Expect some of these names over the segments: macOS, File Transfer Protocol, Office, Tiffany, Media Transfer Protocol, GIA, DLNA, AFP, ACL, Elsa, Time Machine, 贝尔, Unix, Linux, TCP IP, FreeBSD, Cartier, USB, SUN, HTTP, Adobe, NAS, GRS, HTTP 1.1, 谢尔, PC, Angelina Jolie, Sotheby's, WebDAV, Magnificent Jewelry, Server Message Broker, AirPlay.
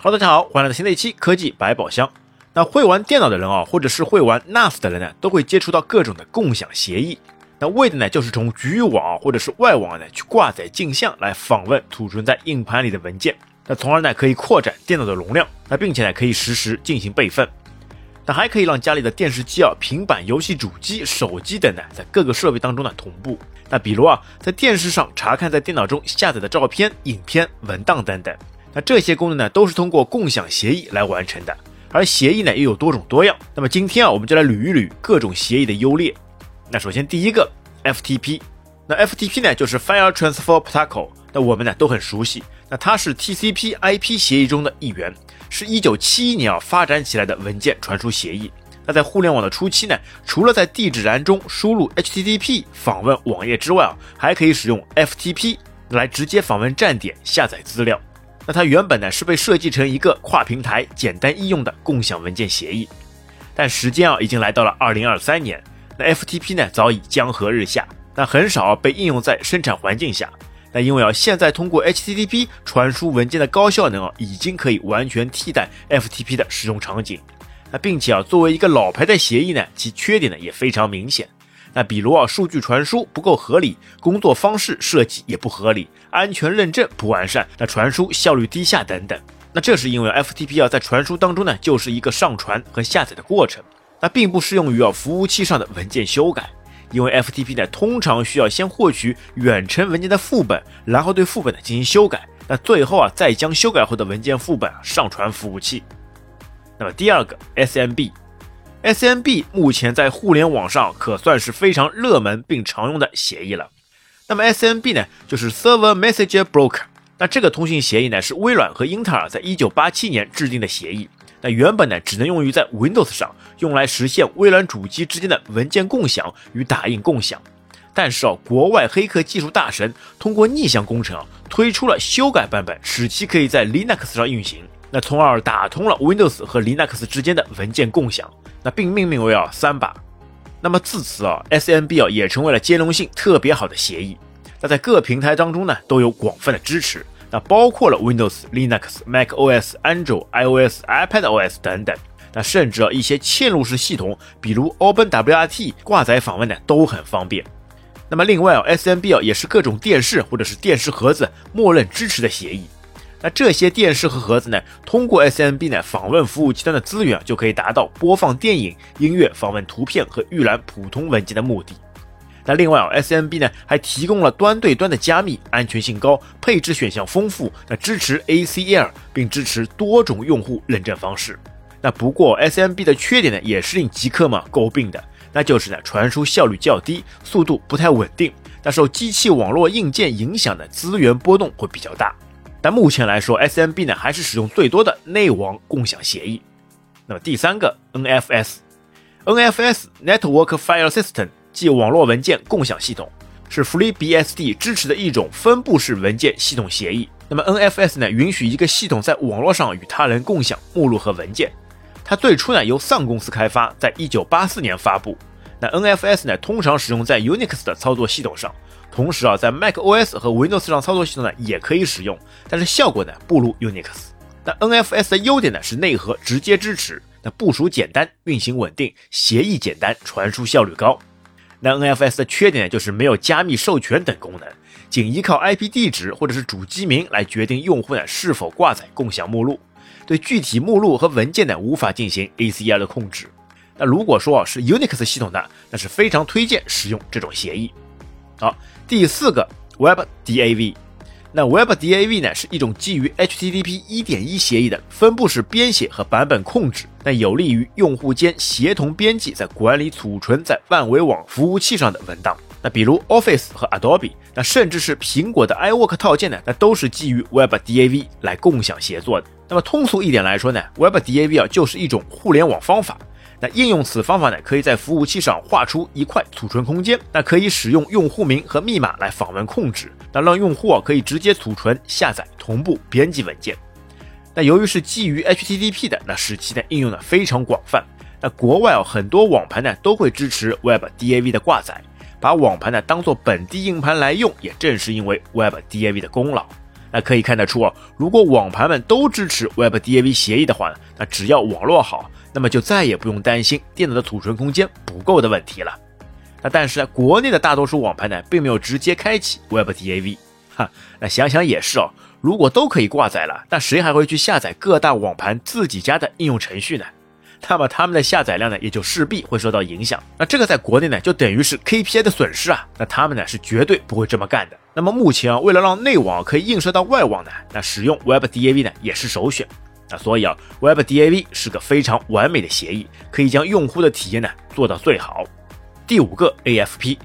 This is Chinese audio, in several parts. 哈喽，大家好，欢迎来到新的一期科技百宝箱。那会玩电脑的人啊，或者是会玩 NAS 的人呢，都会接触到各种的共享协议。那为的呢，就是从局域网或者是外网呢去挂载镜像来访问储存在硬盘里的文件，那从而呢可以扩展电脑的容量，那并且呢可以实时进行备份。那还可以让家里的电视机啊、平板、游戏主机、手机等呢在各个设备当中呢同步。那比如啊，在电视上查看在电脑中下载的照片、影片、文档等等。那这些功能呢，都是通过共享协议来完成的，而协议呢又有多种多样。那么今天啊，我们就来捋一捋各种协议的优劣。那首先第一个 FTP， 那 FTP 呢就是 File Transfer Protocol， 那我们呢都很熟悉。那它是 TCP IP 协议中的一员，是1971年啊发展起来的文件传输协议。那在互联网的初期呢，除了在地址栏中输入 HTTP 访问网页之外啊，还可以使用 FTP 来直接访问站点下载资料。那它原本呢是被设计成一个跨平台简单易用的共享文件协议，但时间啊已经来到了2023年，那 FTP 呢早已江河日下，那很少被应用在生产环境下。那因为啊现在通过 HTTP 传输文件的高效能啊已经可以完全替代 FTP 的使用场景。那并且啊作为一个老牌的协议呢，其缺点呢也非常明显。那比如啊数据传输不够合理，工作方式设计也不合理，安全认证不完善，那传输效率低下等等。那这是因为 FTP 在传输当中呢就是一个上传和下载的过程，那并不适用于服务器上的文件修改。因为 FTP 呢通常需要先获取远程文件的副本，然后对副本进行修改，那最后啊再将修改后的文件副本上传服务器。那么第二个 SMB 目前在互联网上可算是非常热门并常用的协议了。那么 SMB 呢，就是 Server Message Broker。那这个通信协议呢，是微软和英特尔在1987年制定的协议。那原本呢，只能用于在 Windows 上，用来实现微软主机之间的文件共享与打印共享。但是啊，国外黑客技术大神通过逆向工程啊，推出了修改版本，使其可以在 Linux 上运行。那从而打通了 Windows 和 Linux 之间的文件共享，那并命名为三把。那么自此SMB 也成为了兼容性特别好的协议。那在各平台当中呢都有广泛的支持，那包括了 Windows、Linux、macOS、Android、iOS、iPadOS 等等。那甚至一些嵌入式系统，比如 OpenWRT 挂载访问呢都很方便。那么另外SMB 也是各种电视或者是电视盒子默认支持的协议。那这些电视和盒子呢，通过 SMB 呢访问服务器端的资源，就可以达到播放电影、音乐、访问图片和预览普通文件的目的。那另外SMB 呢还提供了端对端的加密，安全性高，配置选项丰富，那支持 ACL， 并支持多种用户认证方式。那不过 SMB 的缺点呢，也是令极客们诟病的，那就是呢传输效率较低，速度不太稳定，那受机器网络硬件影响的资源波动会比较大。但目前来说 SMB 呢还是使用最多的内网共享协议。那么第三个 NFS Network File System， 即网络文件共享系统，是 FreeBSD 支持的一种分布式文件系统协议。那么 NFS 呢允许一个系统在网络上与他人共享目录和文件。它最初呢由 SUN 公司开发，在1984年发布。那 NFS 呢通常使用在 Unix 的操作系统上，同时在 macOS 和 Windows 上操作系统呢也可以使用，但是效果呢不如 Unix。那 NFS 的优点呢是内核直接支持，那部署简单，运行稳定，协议简单，传输效率高。那 NFS 的缺点呢就是没有加密授权等功能，仅依靠 IP 地址或者是主机名来决定用户呢是否挂载共享目录，对具体目录和文件呢无法进行 ACL 的控制。那如果说是 Unix 系统的，那是非常推荐使用这种协议。好，第四个 WebDAV。 那 WebDAV 呢是一种基于 HTTP 1.1 协议的分布式编写和版本控制，那有利于用户间协同编辑在管理储存在万维网服务器上的文档。那比如 Office 和 Adobe， 那甚至是苹果的 iWork 套件呢，那都是基于 WebDAV 来共享协作的。那么通俗一点来说呢， WebDAV 就是一种互联网方法。那应用此方法呢，可以在服务器上画出一块储存空间，那可以使用用户名和密码来访问控制，那让用户可以直接储存、下载、同步、编辑文件。那由于是基于 HTTP 的，那使其的应用呢非常广泛。那国外很多网盘呢都会支持 WebDAV 的挂载，把网盘呢当作本地硬盘来用，也正是因为 WebDAV 的功劳。那可以看得出啊，如果网盘们都支持 WebDAV 协议的话呢，那只要网络好，那么就再也不用担心电脑的储存空间不够的问题了。那但是呢，国内的大多数网盘呢，并没有直接开启 WebDAV。那想想也是哦，如果都可以挂载了，那谁还会去下载各大网盘自己家的应用程序呢？那么他们的下载量呢，也就势必会受到影响。那这个在国内呢，就等于是 KPI 的损失啊。那他们呢，是绝对不会这么干的。那么目前啊，为了让内网可以映射到外网呢，那使用 WebDAV 呢，也是首选。那所以啊 ，WebDAV 是个非常完美的协议，可以将用户的体验呢，做到最好。第五个 AFP。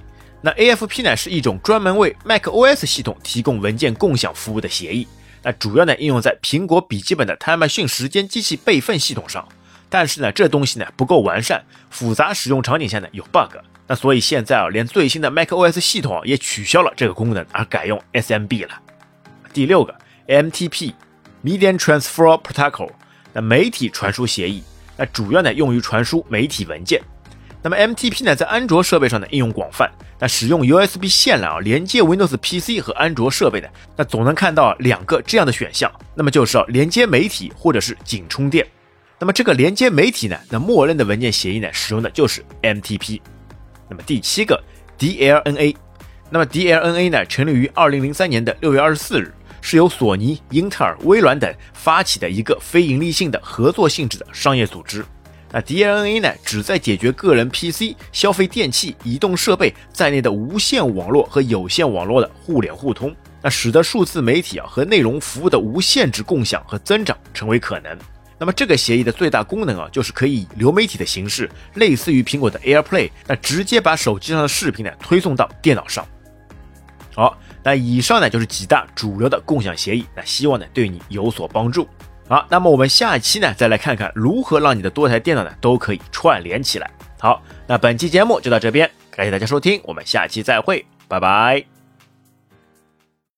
那 AFP 呢是一种专门为 macOS 系统提供文件共享服务的协议，那主要呢应用在苹果笔记本的 Time Machine 时间机器备份系统上。但是呢这东西呢不够完善，复杂使用场景下呢有 bug。那所以现在啊连最新的 macOS 系统也取消了这个功能，而改用 SMB 了。第六个 MTP Media Transfer Protocol， 那媒体传输协议，那主要呢用于传输媒体文件。那么 MTP 呢，在安卓设备上的应用广泛。那使用 USB 线缆连接 Windows PC 和安卓设备的，那总能看到两个这样的选项，那么就是连接媒体或者是仅充电。那么这个连接媒体呢，那默认的文件协议呢，使用的就是 MTP。那么第七个 DLNA， 那么 DLNA 呢，成立于2003年的6月24日，是由索尼、英特尔、微软等发起的一个非盈利性的合作性质的商业组织。那 DLNA 呢，旨在解决个人 PC、消费电器、移动设备在内的无线网络和有线网络的互联互通，那使得数字媒体和内容服务的无限制共享和增长成为可能。那么这个协议的最大功能就是可以以流媒体的形式，类似于苹果的 AirPlay， 那直接把手机上的视频推送到电脑上。好，那以上就是几大主流的共享协议，那希望对你有所帮助。好，那么我们下一期再来看看如何让你的多台电脑都可以串联起来。好，那本期节目就到这边，感谢大家收听，我们下期再会，拜拜。